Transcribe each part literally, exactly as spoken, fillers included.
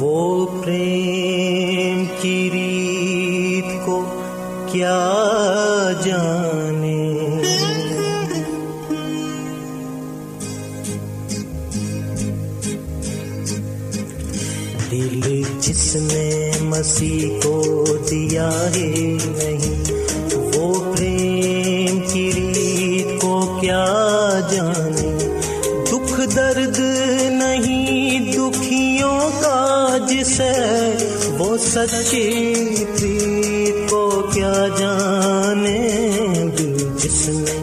وہ پریم کی ریت کو کیا جانے، دل جس نے مسیح کو دیا ہے نہیں، وہ پریم کی ریت کو کیا جانے، دکھ درد نہیں دکھیوں کا جسے، وہ سچی پریت کو کیا جانے، دل جس نے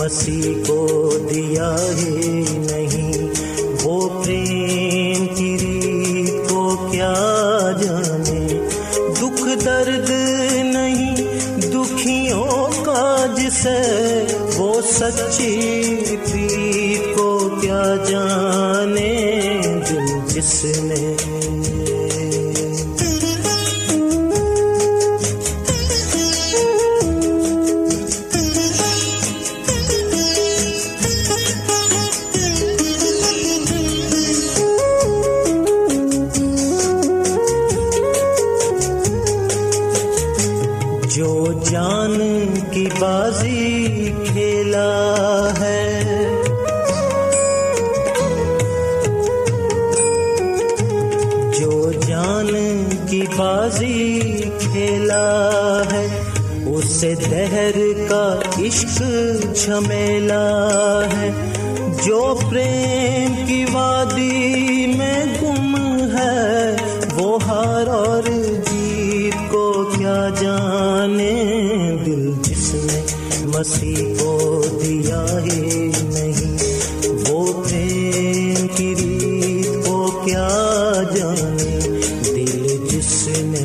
مسیح کو دیا ہے نہیں، وہ پریم کی ریت کو کیا جانے، دکھ درد نہیں دکھیوں کا جسے، وہ سچی پریت کو کیا جانے، دل جس نے بازی کھیلا ہے، جو جان کی بازی کھیلا ہے، اسے دہر کا عشق جھمیلا ہے، جو پریم کی وادی میں گم ہے، وہ ہار اور جیت کو کیا جانے، مسیح کو دیا ہے نہیں، وہ پریم کی ریت کو کیا جانے، دل جس نے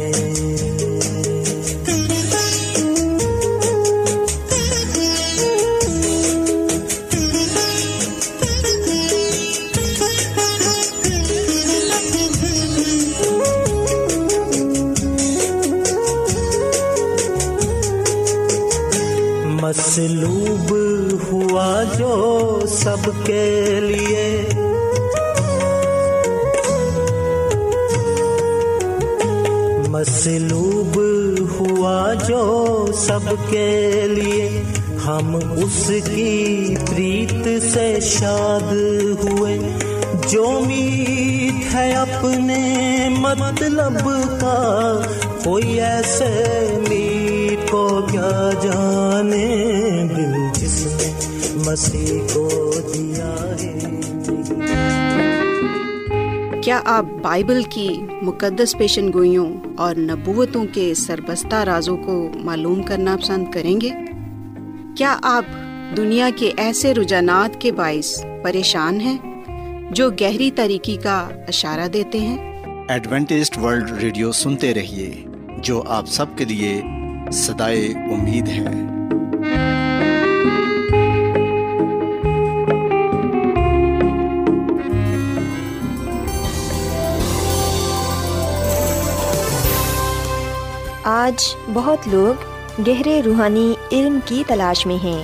مسلوب ہوا جو سب کے لیے، مسلوب ہوا جو سب کے لیے، ہم اس کی پریت سے شاد ہوئے، جو میت ہے اپنے مطلب کا، کوئی ایسے میت کو کیا جانے، دل جس نے مسیح کو دیا ہے۔ کیا آپ بائبل کی مقدس پیشن گوئیوں اور نبوتوں کے سربستہ رازوں کو معلوم کرنا پسند کریں گے؟ کیا آپ دنیا کے ایسے رجحانات کے باعث پریشان ہیں جو گہری تاریکی کا اشارہ دیتے ہیں؟ ایڈوینٹسٹ ورلڈ ریڈیو سنتے رہیے، جو آپ سب کے لیے صدائے امید ہے۔ آج بہت لوگ گہرے روحانی علم کی تلاش میں ہیں،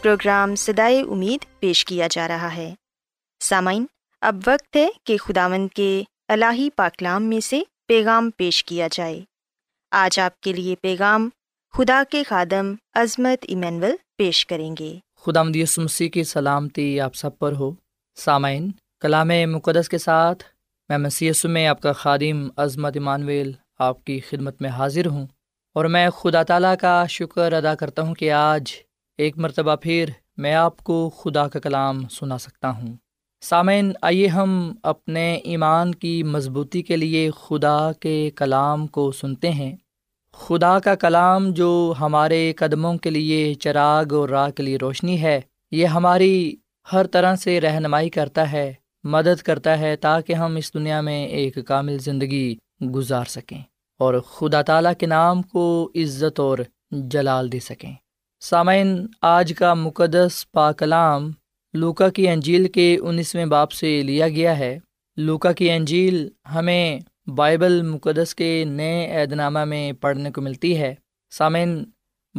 پروگرام صدائے امید پیش کیا جا رہا ہے۔ سامعین، اب وقت ہے کہ خداوند کے الہی پاکلام میں سے پیغام پیش کیا جائے۔ آج آپ کے لیے پیغام خدا کے خادم عظمت ایمینول پیش کریں گے۔ خداوند یسوع مسیح کی سلامتی آپ سب پر ہو۔ سامعین، کلام مقدس کے ساتھ میں مسیح یسوع میں آپ کا خادم عظمت ایمانویل آپ کی خدمت میں حاضر ہوں، اور میں خدا تعالیٰ کا شکر ادا کرتا ہوں کہ آج ایک مرتبہ پھر میں آپ کو خدا کا کلام سنا سکتا ہوں۔ سامعین، آئیے ہم اپنے ایمان کی مضبوطی کے لیے خدا کے کلام کو سنتے ہیں۔ خدا کا کلام جو ہمارے قدموں کے لیے چراغ اور راہ کے لیے روشنی ہے، یہ ہماری ہر طرح سے رہنمائی کرتا ہے، مدد کرتا ہے تاکہ ہم اس دنیا میں ایک کامل زندگی گزار سکیں اور خدا تعالیٰ کے نام کو عزت اور جلال دے سکیں۔ سامعین، آج کا مقدس پاک کلام لوکا کی انجیل کے انیسویں باب سے لیا گیا ہے۔ لوکا کی انجیل ہمیں بائبل مقدس کے نئے عہد نامہ میں پڑھنے کو ملتی ہے۔ سامعین،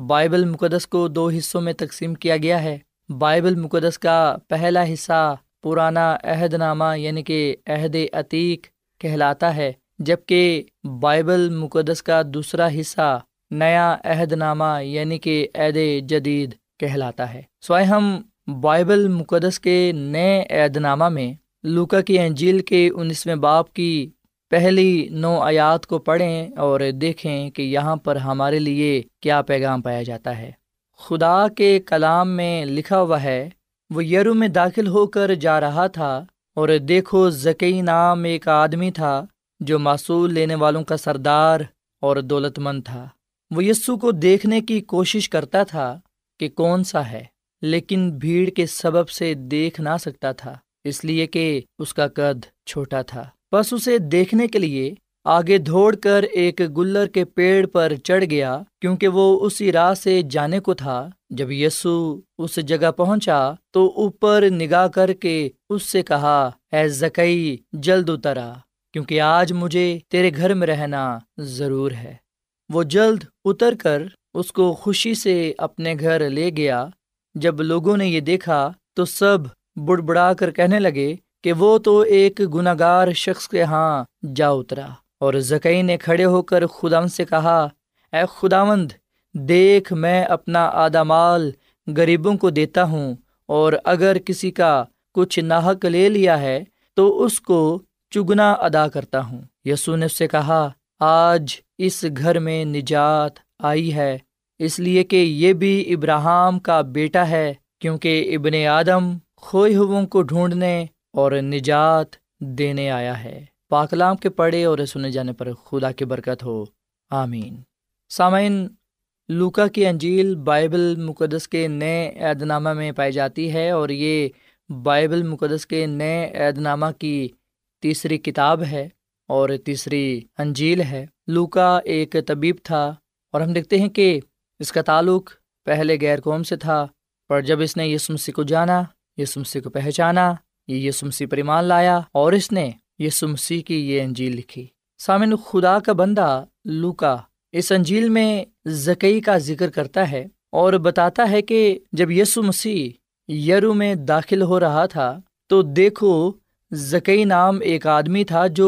بائبل مقدس کو دو حصوں میں تقسیم کیا گیا ہے۔ بائبل مقدس کا پہلا حصہ پرانا عہد نامہ یعنی کہ عہد عتیق کہلاتا ہے، جبکہ بائبل مقدس کا دوسرا حصہ نیا عہد نامہ یعنی کہ عہد جدید کہلاتا ہے۔ سوائے ہم بائبل مقدس کے نئے عہد نامہ میں لوکا کی انجیل کے انیسویں باب کی پہلی نو آیات کو پڑھیں اور دیکھیں کہ یہاں پر ہمارے لیے کیا پیغام پایا جاتا ہے۔ خدا کے کلام میں لکھا ہوا ہے، وہ یریحو میں داخل ہو کر جا رہا تھا، اور دیکھو زکی نام ایک آدمی تھا جو معصول لینے والوں کا سردار اور دولت مند تھا۔ وہ یسوع کو دیکھنے کی کوشش کرتا تھا کہ کون سا ہے، لیکن بھیڑ کے سبب سے دیکھ نہ سکتا تھا، اس لیے کہ اس کا قد چھوٹا تھا۔ بس اسے دیکھنے کے لیے آگے دوڑ کر ایک گلر کے پیڑ پر چڑھ گیا، کیونکہ وہ اسی راہ سے جانے کو تھا۔ جب یسوع اس جگہ پہنچا تو اوپر نگاہ کر کے اس سے کہا، اے زکی، جلد اتر آ، کیونکہ آج مجھے تیرے گھر میں رہنا ضرور ہے۔ وہ جلد اتر کر اس کو خوشی سے اپنے گھر لے گیا۔ جب لوگوں نے یہ دیکھا تو سب بڑبڑا کر کہنے لگے کہ وہ تو ایک گناہگار شخص کے ہاں جا اترا۔ اور زکی نے کھڑے ہو کر خداوند سے کہا، اے خداوند، دیکھ، میں اپنا آدھا مال غریبوں کو دیتا ہوں، اور اگر کسی کا کچھ ناحق لے لیا ہے تو اس کو چگنا ادا کرتا ہوں۔ یسوع نے اس سے کہا، آج اس گھر میں نجات آئی ہے، اس لیے کہ یہ بھی ابراہیم کا بیٹا ہے، کیونکہ ابن آدم کھوئے ہوؤں کو ڈھونڈنے اور نجات دینے آیا ہے۔ پاک کلام کے پڑھے اور سنے جانے پر خدا کی برکت ہو، آمین۔ سامعین، لوکا کی انجیل بائبل مقدس کے نئے عہد نامہ میں پائی جاتی ہے، اور یہ بائبل مقدس کے نئے عہد نامہ کی تیسری کتاب ہے اور تیسری انجیل ہے۔ لوکا ایک طبیب تھا، اور ہم دیکھتے ہیں کہ اس کا تعلق پہلے غیر قوم سے تھا، پر جب اس نے یسوع مسیح کو جانا، یسوع مسیح کو پہچانا، یہ یسوع مسیح پر ایمان لایا، اور اس نے یسوع مسیح کی یہ انجیل لکھی۔ سامعین، خدا کا بندہ لوکا اس انجیل میں زکی کا ذکر کرتا ہے اور بتاتا ہے کہ جب یسوع مسیح یریحو میں داخل ہو رہا تھا تو دیکھو زکی نام ایک آدمی تھا جو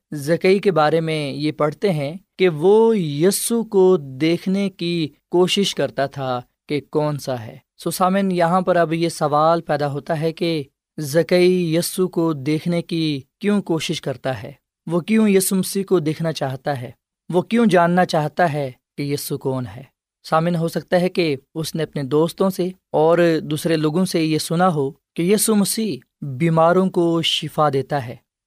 زکی کے بارے میں یہ پڑھتے ہیں کہ وہ یسوع کو دیکھنے کی کوشش کرتا تھا کہ کون سا ہے۔ سو سامن یہاں پر اب یہ سوال پیدا ہوتا ہے کہ زکی یسوع کو دیکھنے کی کیوں کوشش کرتا ہے؟ وہ کیوں یسوع مسیح کو دیکھنا چاہتا ہے؟ وہ کیوں جاننا چاہتا ہے کہ یسوع کون ہے؟ سامن ہو سکتا ہے کہ اس نے اپنے دوستوں سے اور دوسرے لوگوں سے یہ سنا ہو کہ یسوع مسیح بیماروں کو شفا دیتا ہے،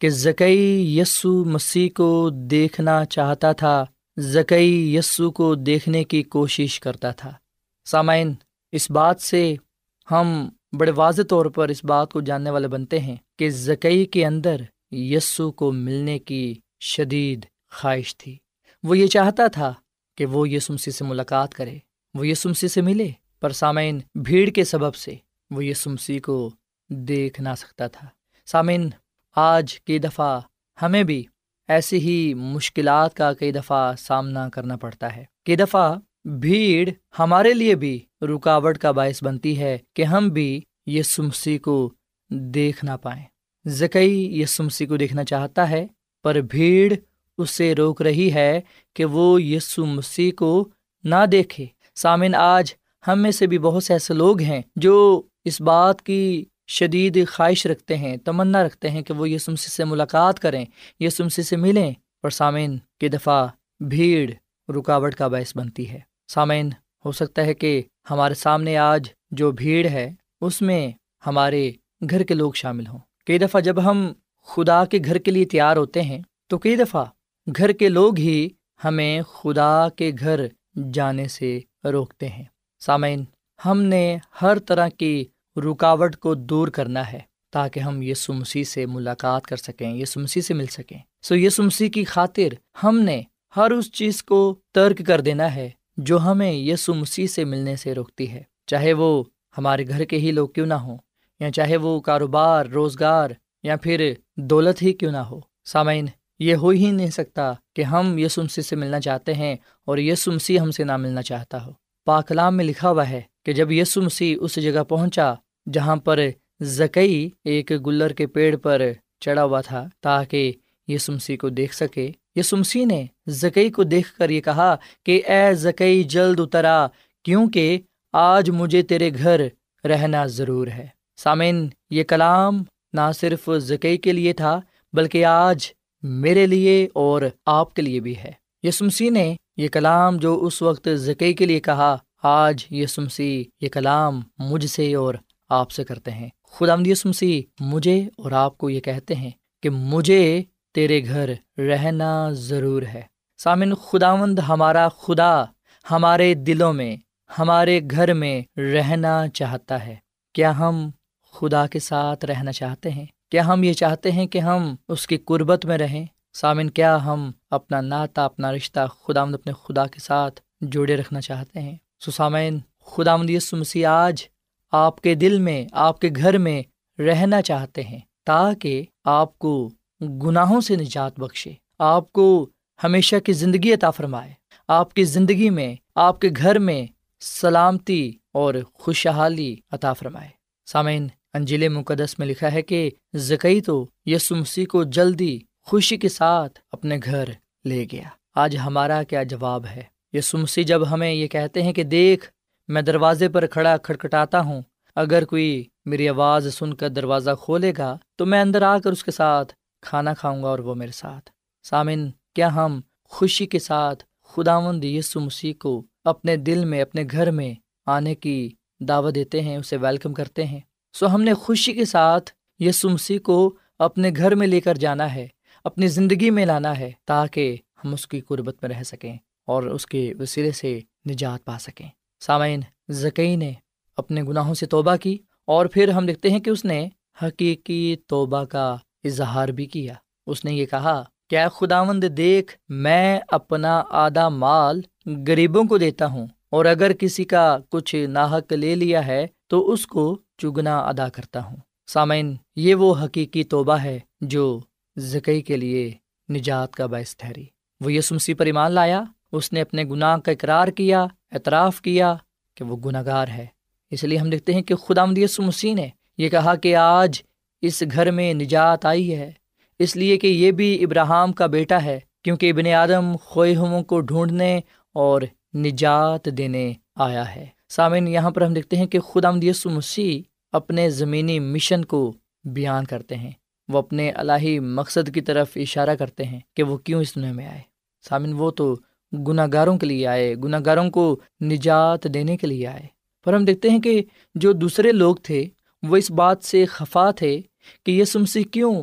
کہ زکی یسوع مسیح کو دیکھنا چاہتا تھا، زکی یسوع کو دیکھنے کی کوشش کرتا تھا۔ سامعین، اس بات سے ہم بڑے واضح طور پر اس بات کو جاننے والے بنتے ہیں کہ زکی کے اندر یسوع کو ملنے کی شدید خواہش تھی۔ وہ یہ چاہتا تھا کہ وہ یسوع مسیح سے ملاقات کرے، وہ یسوع مسیح سے ملے، پر سامعین بھیڑ کے سبب سے وہ یسوع مسیح کو دیکھ نہ سکتا تھا۔ سامعین، آج کئی دفعہ ہمیں بھی ایسی ہی مشکلات کا کئی دفعہ سامنا کرنا پڑتا ہے۔ کئی دفعہ بھیڑ ہمارے لیے بھی رکاوٹ کا باعث بنتی ہے کہ ہم بھی یسوع مسیح کو دیکھ نہ پائیں۔ زکی یسوع مسیح کو دیکھنا چاہتا ہے، پر بھیڑ اس سے روک رہی ہے کہ وہ یسوع مسیح کو نہ دیکھے۔ سامعین، آج ہم میں سے بھی بہت سے ایسے لوگ ہیں جو اس بات کی شدید خواہش رکھتے ہیں، تمنا رکھتے ہیں کہ وہ یسوع مسیح سے ملاقات کریں، یسوع مسیح سے ملیں، پر سامعین کی دفعہ بھیڑ رکاوٹ کا باعث بنتی ہے۔ سامعین، ہو سکتا ہے کہ ہمارے سامنے آج جو بھیڑ ہے اس میں ہمارے گھر کے لوگ شامل ہوں۔ کئی دفعہ جب ہم خدا کے گھر کے لیے تیار ہوتے ہیں تو کئی دفعہ گھر کے لوگ ہی ہمیں خدا کے گھر جانے سے روکتے ہیں۔ سامعین، ہم نے ہر طرح کی رکاوٹ کو دور کرنا ہے تاکہ ہم یسوع مسیح سے ملاقات کر سکیں، یسوع مسیح سے مل سکیں۔ سو یسوع مسیح کی خاطر ہم نے ہر اس چیز کو ترک کر دینا ہے جو ہمیں یسوع مسیح سے ملنے سے روکتی ہے، چاہے وہ ہمارے گھر کے ہی لوگ کیوں نہ ہوں، یا چاہے وہ کاروبار، روزگار یا پھر دولت ہی کیوں نہ ہو۔ سامعین، یہ ہو ہی نہیں سکتا کہ ہم یسوع مسیح سے ملنا چاہتے ہیں اور یسوع مسیح ہم سے نہ ملنا چاہتا ہو۔ پاک کلام میں لکھا ہوا ہے کہ جب یسوع مسیح اس جگہ پہنچا جہاں پر زکی ایک گلر کے پیڑ پر چڑھا ہوا تھا تاکہ یسوع مسیح کو دیکھ سکے، یسوع مسیح نے زکی کو دیکھ کر یہ کہا کہ اے زکی، جلد اترا، کیونکہ آج مجھے تیرے گھر رہنا ضرور ہے۔ سامعین، یہ کلام نہ صرف زکی کے لیے تھا بلکہ آج میرے لیے اور آپ کے لیے بھی ہے۔ یسوع مسیح نے یہ کلام جو اس وقت زکی کے لیے کہا، آج یسوع مسیح یہ کلام مجھ سے اور آپ سے کرتے ہیں۔ خداوند یسوع مسیح مجھے اور آپ کو یہ کہتے ہیں کہ مجھے تیرے گھر رہنا ضرور ہے۔ سامعین، خداوند ہمارا خدا ہمارے دلوں میں، ہمارے گھر میں رہنا چاہتا ہے۔ کیا ہم خدا کے ساتھ رہنا چاہتے ہیں؟ کیا ہم یہ چاہتے ہیں کہ ہم اس کی قربت میں رہیں، سامن، کیا ہم اپنا ناتا اپنا رشتہ خداوند اپنے خدا کے ساتھ جوڑے رکھنا چاہتے ہیں؟ سو سامعین، خداوند یسوع مسیح آج آپ کے دل میں، آپ کے گھر میں رہنا چاہتے ہیں تاکہ آپ کو گناہوں سے نجات بخشے، آپ کو ہمیشہ کی زندگی عطا فرمائے، آپ کی زندگی میں، آپ کے گھر میں سلامتی اور خوشحالی عطا فرمائے۔ سامعین، انجیل مقدس میں لکھا ہے کہ زکی تو یسوع مسیح کو جلدی خوشی کے ساتھ اپنے گھر لے گیا۔ آج ہمارا کیا جواب ہے؟ یسوع مسیح جب ہمیں یہ کہتے ہیں کہ دیکھ میں دروازے پر کھڑا کھٹکھٹاتا ہوں، اگر کوئی میری آواز سن کر دروازہ کھولے گا تو میں اندر آ کر اس کے ساتھ کھانا کھاؤں گا اور وہ میرے ساتھ۔ سامن، کیا ہم خوشی کے ساتھ خداوند یسوع مسیح کو اپنے دل میں، اپنے گھر میں آنے کی دعوت دیتے ہیں، اسے ویلکم کرتے ہیں؟ سو ہم نے خوشی کے ساتھ یسوع مسیح کو اپنے گھر میں لے کر جانا ہے، اپنی زندگی میں لانا ہے تاکہ ہم اس کی قربت میں رہ سکیں اور اس کے وسیلے سے نجات پا سکیں۔ سامعین، زکی نے اپنے گناہوں سے توبہ کی اور پھر ہم دیکھتے ہیں کہ اس نے حقیقی توبہ کا اظہار بھی کیا۔ اس نے یہ کہا کہ اے خداوند دیکھ میں اپنا آدھا مال غریبوں کو دیتا ہوں، اور اگر کسی کا کچھ ناحق لے لیا ہے تو اس کو چگنا ادا کرتا ہوں۔ سامعین، یہ وہ حقیقی توبہ ہے جو زکی کے لیے نجات کا باعث ٹھہری۔ وہ یسوع مسیح پر ایمان لایا، اس نے اپنے گناہ کا اقرار کیا، اعتراف کیا کہ وہ گناہ گار ہے۔ اس لیے ہم دیکھتے ہیں کہ خداوند یسوع مسیح نے یہ کہا کہ آج اس گھر میں نجات آئی ہے، اس لیے کہ یہ بھی ابراہام کا بیٹا ہے، کیونکہ ابن آدم کھوئے ہوں کو ڈھونڈنے اور نجات دینے آیا ہے۔ سامعین، یہاں پر ہم دیکھتے ہیں کہ خداوند یسوع مسیح اپنے زمینی مشن کو بیان کرتے ہیں، وہ اپنے الہی مقصد کی طرف اشارہ کرتے ہیں کہ وہ کیوں اس دنیا میں آئے۔ سامعین، وہ تو گناہ گاروں کے لیے آئے، گناہ گاروں کو نجات دینے کے لیے آئے، پر ہم دیکھتے ہیں کہ جو دوسرے لوگ تھے وہ اس بات سے خفا تھے کہ یسوع مسیح کیوں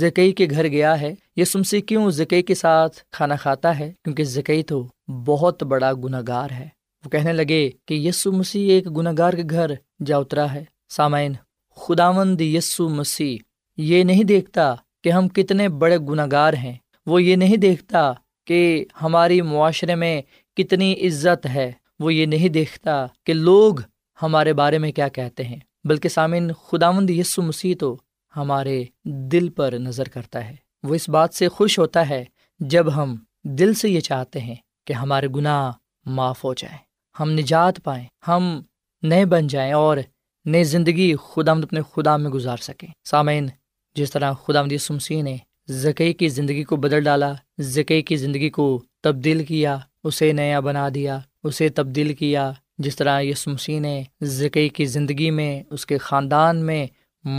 زکی کے گھر گیا ہے، یسوع مسیح کیوں زکی کے ساتھ کھانا کھاتا ہے، کیونکہ زکی تو بہت بڑا گناہ گار ہے۔ وہ کہنے لگے کہ یسوع مسیح ایک گناہ گار کے گھر جا اترا ہے۔ سامعین، خداوند یسوع مسیح یہ نہیں دیکھتا کہ ہم کتنے بڑے گناہ گار ہیں، وہ یہ نہیں دیکھتا کہ ہماری معاشرے میں کتنی عزت ہے، وہ یہ نہیں دیکھتا کہ لوگ ہمارے بارے میں کیا کہتے ہیں، بلکہ سامعین، خداوند یسوع مسیح تو ہمارے دل پر نظر کرتا ہے۔ وہ اس بات سے خوش ہوتا ہے جب ہم دل سے یہ چاہتے ہیں کہ ہمارے گناہ معاف ہو جائیں، ہم نجات پائیں، ہم نئے بن جائیں اور نئی زندگی خداوند اپنے خدا میں گزار سکیں۔ سامعین، جس طرح خداوند یسوع مسیح نے زکی کی زندگی کو بدل ڈالا، زکی کی زندگی کو تبدیل کیا، اسے نیا بنا دیا، اسے تبدیل کیا، جس طرح یسوع مسیح نے زکی کی زندگی میں، اس کے خاندان میں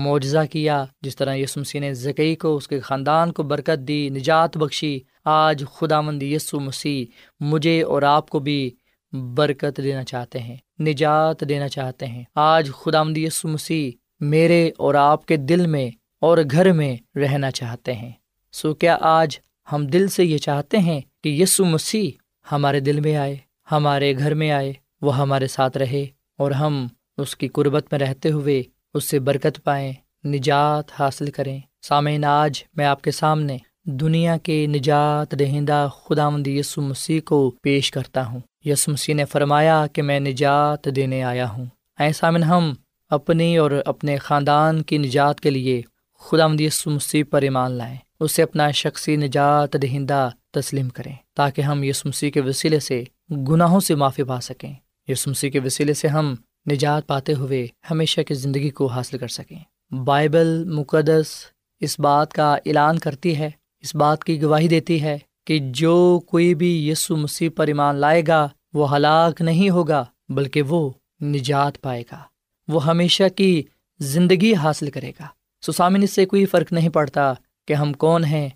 معجزہ کیا، جس طرح یسوع مسیح نے زکی کو، اس کے خاندان کو برکت دی، نجات بخشی، آج خداوند یسوع مسیح مجھے اور آپ کو بھی برکت دینا چاہتے ہیں، نجات دینا چاہتے ہیں۔ آج خداوند یسوع مسیح میرے اور آپ کے دل میں اور گھر میں رہنا چاہتے ہیں۔ سو کیا آج ہم دل سے یہ چاہتے ہیں کہ یسوع مسیح ہمارے دل میں آئے، ہمارے گھر میں آئے، وہ ہمارے ساتھ رہے اور ہم اس کی قربت میں رہتے ہوئے اس سے برکت پائیں، نجات حاصل کریں؟ سامعین، آج میں آپ کے سامنے دنیا کے نجات دہندہ خداوند یسوع مسیح کو پیش کرتا ہوں۔ یسوع مسیح نے فرمایا کہ میں نجات دینے آیا ہوں۔ اے سامعین، ہم اپنی اور اپنے خاندان کی نجات کے لیے خداوند یسوع مسیح پر ایمان لائیں، اسے اپنا شخصی نجات دہندہ تسلیم کریں تاکہ ہم یسوع مسیح کے وسیلے سے گناہوں سے معافی پا سکیں، یسوع مسیح کے وسیلے سے ہم نجات پاتے ہوئے ہمیشہ کی زندگی کو حاصل کر سکیں۔ بائبل مقدس اس بات کا اعلان کرتی ہے، اس بات کی گواہی دیتی ہے کہ جو کوئی بھی یسوع مسیح پر ایمان لائے گا وہ ہلاک نہیں ہوگا بلکہ وہ نجات پائے گا، وہ ہمیشہ کی زندگی حاصل کرے گا۔ سو سامعین، اس سے کوئی فرق نہیں پڑتا کہ ہم کون ہیں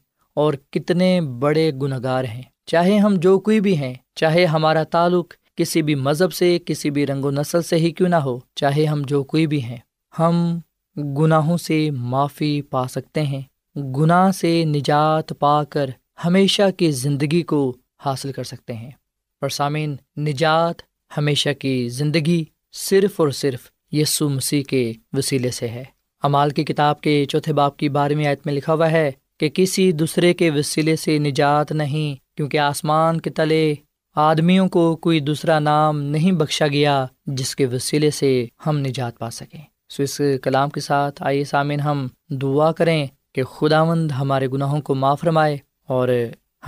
اور کتنے بڑے گناہ گار ہیں، چاہے ہم جو کوئی بھی ہیں، چاہے ہمارا تعلق کسی بھی مذہب سے، کسی بھی رنگ و نسل سے ہی کیوں نہ ہو، چاہے ہم جو کوئی بھی ہیں، ہم گناہوں سے معافی پا سکتے ہیں، گناہ سے نجات پا کر ہمیشہ کی زندگی کو حاصل کر سکتے ہیں۔ اور سامعین، نجات، ہمیشہ کی زندگی صرف اور صرف یسوع مسیح کے وسیلے سے ہے۔ اعمال کی کتاب کے چوتھے باب کی بارہویں آیت میں لکھا ہوا ہے کہ کسی دوسرے کے وسیلے سے نجات نہیں، کیونکہ آسمان کے تلے آدمیوں کو کوئی دوسرا نام نہیں بخشا گیا جس کے وسیلے سے ہم نجات پا سکیں۔ سو اس کلام کے ساتھ آئیے سامعین ہم دعا کریں کہ خداوند ہمارے گناہوں کو معاف فرمائے اور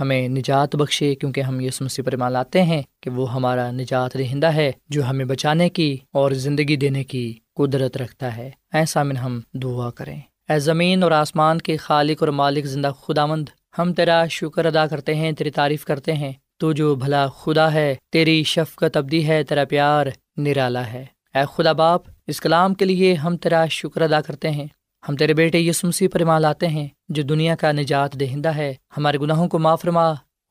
ہمیں نجات بخشے، کیونکہ ہم یسوع مسیح پر ایمان لاتے ہیں کہ وہ ہمارا نجات دہندہ ہے جو ہمیں بچانے کی اور زندگی دینے کی قدرت رکھتا ہے۔ اے سامعین ہم دعا کریں۔ اے زمین اور آسمان کے خالق اور مالک زندہ خداوند، ہم تیرا شکر ادا کرتے ہیں، تیری تعریف کرتے ہیں۔ تو جو بھلا خدا ہے، تیری شفقت ابدی ہے، تیرا پیار نرالا ہے۔ اے خدا باپ، اس کلام کے لیے ہم تیرا شکر ادا کرتے ہیں۔ ہم تیرے بیٹے یسوع مسیح پر ایمان لاتے ہیں جو دنیا کا نجات دہندہ ہے۔ ہمارے گناہوں کو معاف فرما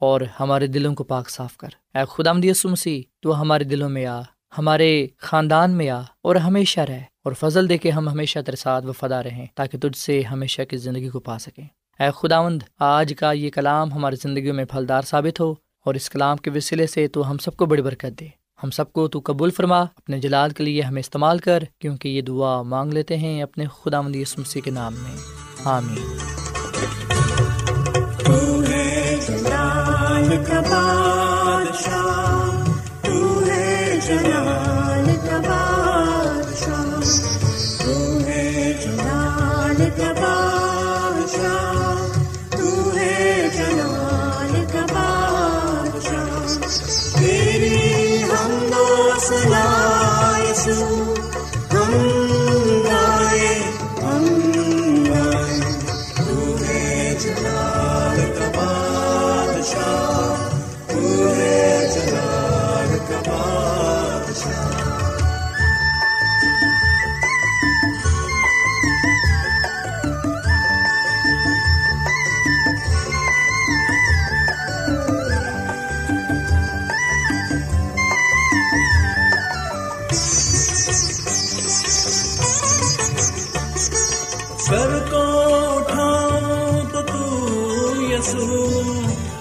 اور ہمارے دلوں کو پاک صاف کر۔ اے خداوند یسوع مسیح، تو ہمارے دلوں میں آ، ہمارے خاندان میں آ اور ہمیشہ رہ، اور فضل دے کے ہم ہمیشہ تیرے ساتھ وفادار رہیں تاکہ تجھ سے ہمیشہ کی زندگی کو پا سکیں۔ اے خداوند، آج کا یہ کلام ہماری زندگیوں میں پھلدار ثابت ہو، اور اس کلام کے وسیلے سے تو ہم سب کو بڑی برکت دے۔ ہم سب کو تو قبول فرما، اپنے جلال کے لیے ہمیں استعمال کر، کیونکہ یہ دعا مانگ لیتے ہیں اپنے خداوند یسوع مسیح کے نام میں، آمین۔ تو ہے جلال کا بادشاہ، تو ہے جلال کا بادشاہ، تو ہے جلال کا بادشاہ، تو ہے جلال کا بادشاہ۔ سلام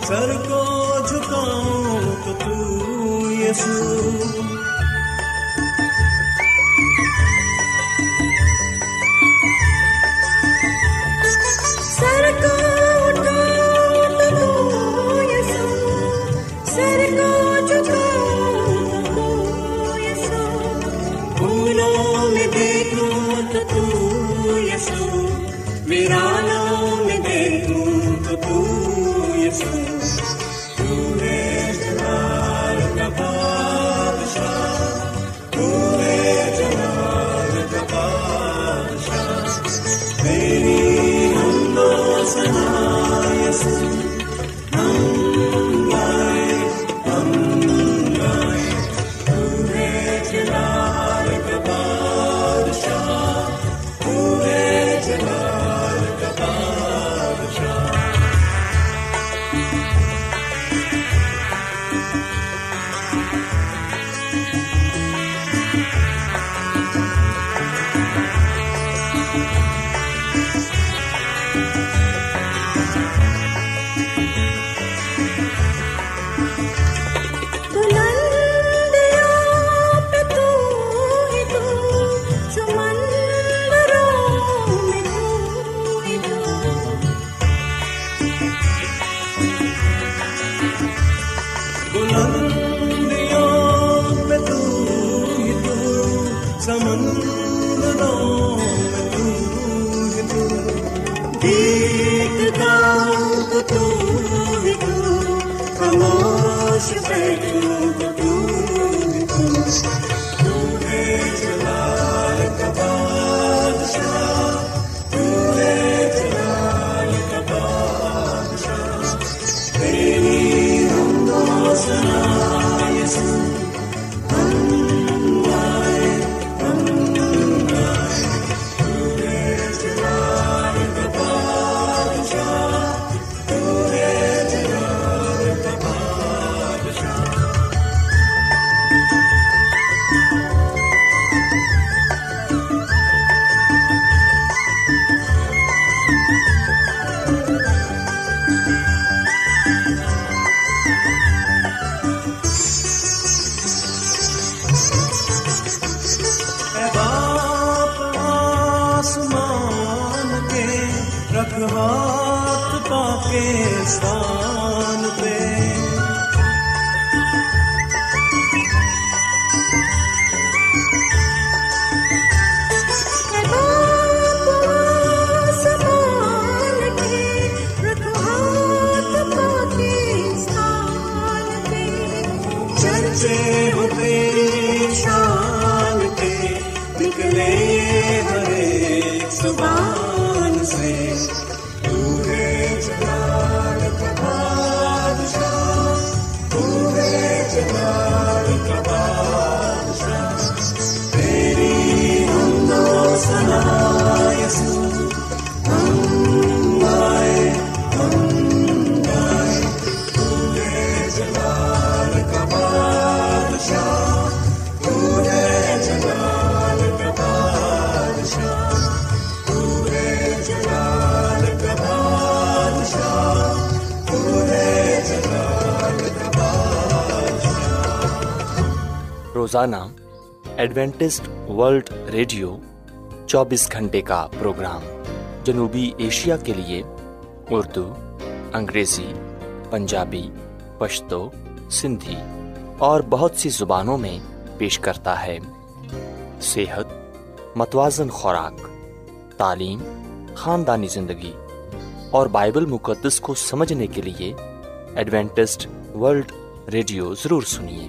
سر کو جھکاؤں تو تو یسوع، سر کو اٹھاؤں تو تو یسوع، سر کو جھکاؤں تو تو یسوع، پھولوں میں دیکھوں تو تو یسوع، ویرانوں میں دیکھوں تو تو یسوع۔ آسمان پہ روزانہ ایڈوینٹسٹ ورلڈ ریڈیو چوبیس گھنٹے کا پروگرام جنوبی ایشیا کے لیے اردو، انگریزی، پنجابی، پشتو، سندھی اور بہت سی زبانوں میں پیش کرتا ہے۔ صحت، متوازن خوراک، تعلیم، خاندانی زندگی اور بائبل مقدس کو سمجھنے کے لیے ایڈوینٹسٹ ورلڈ ریڈیو ضرور سنیے۔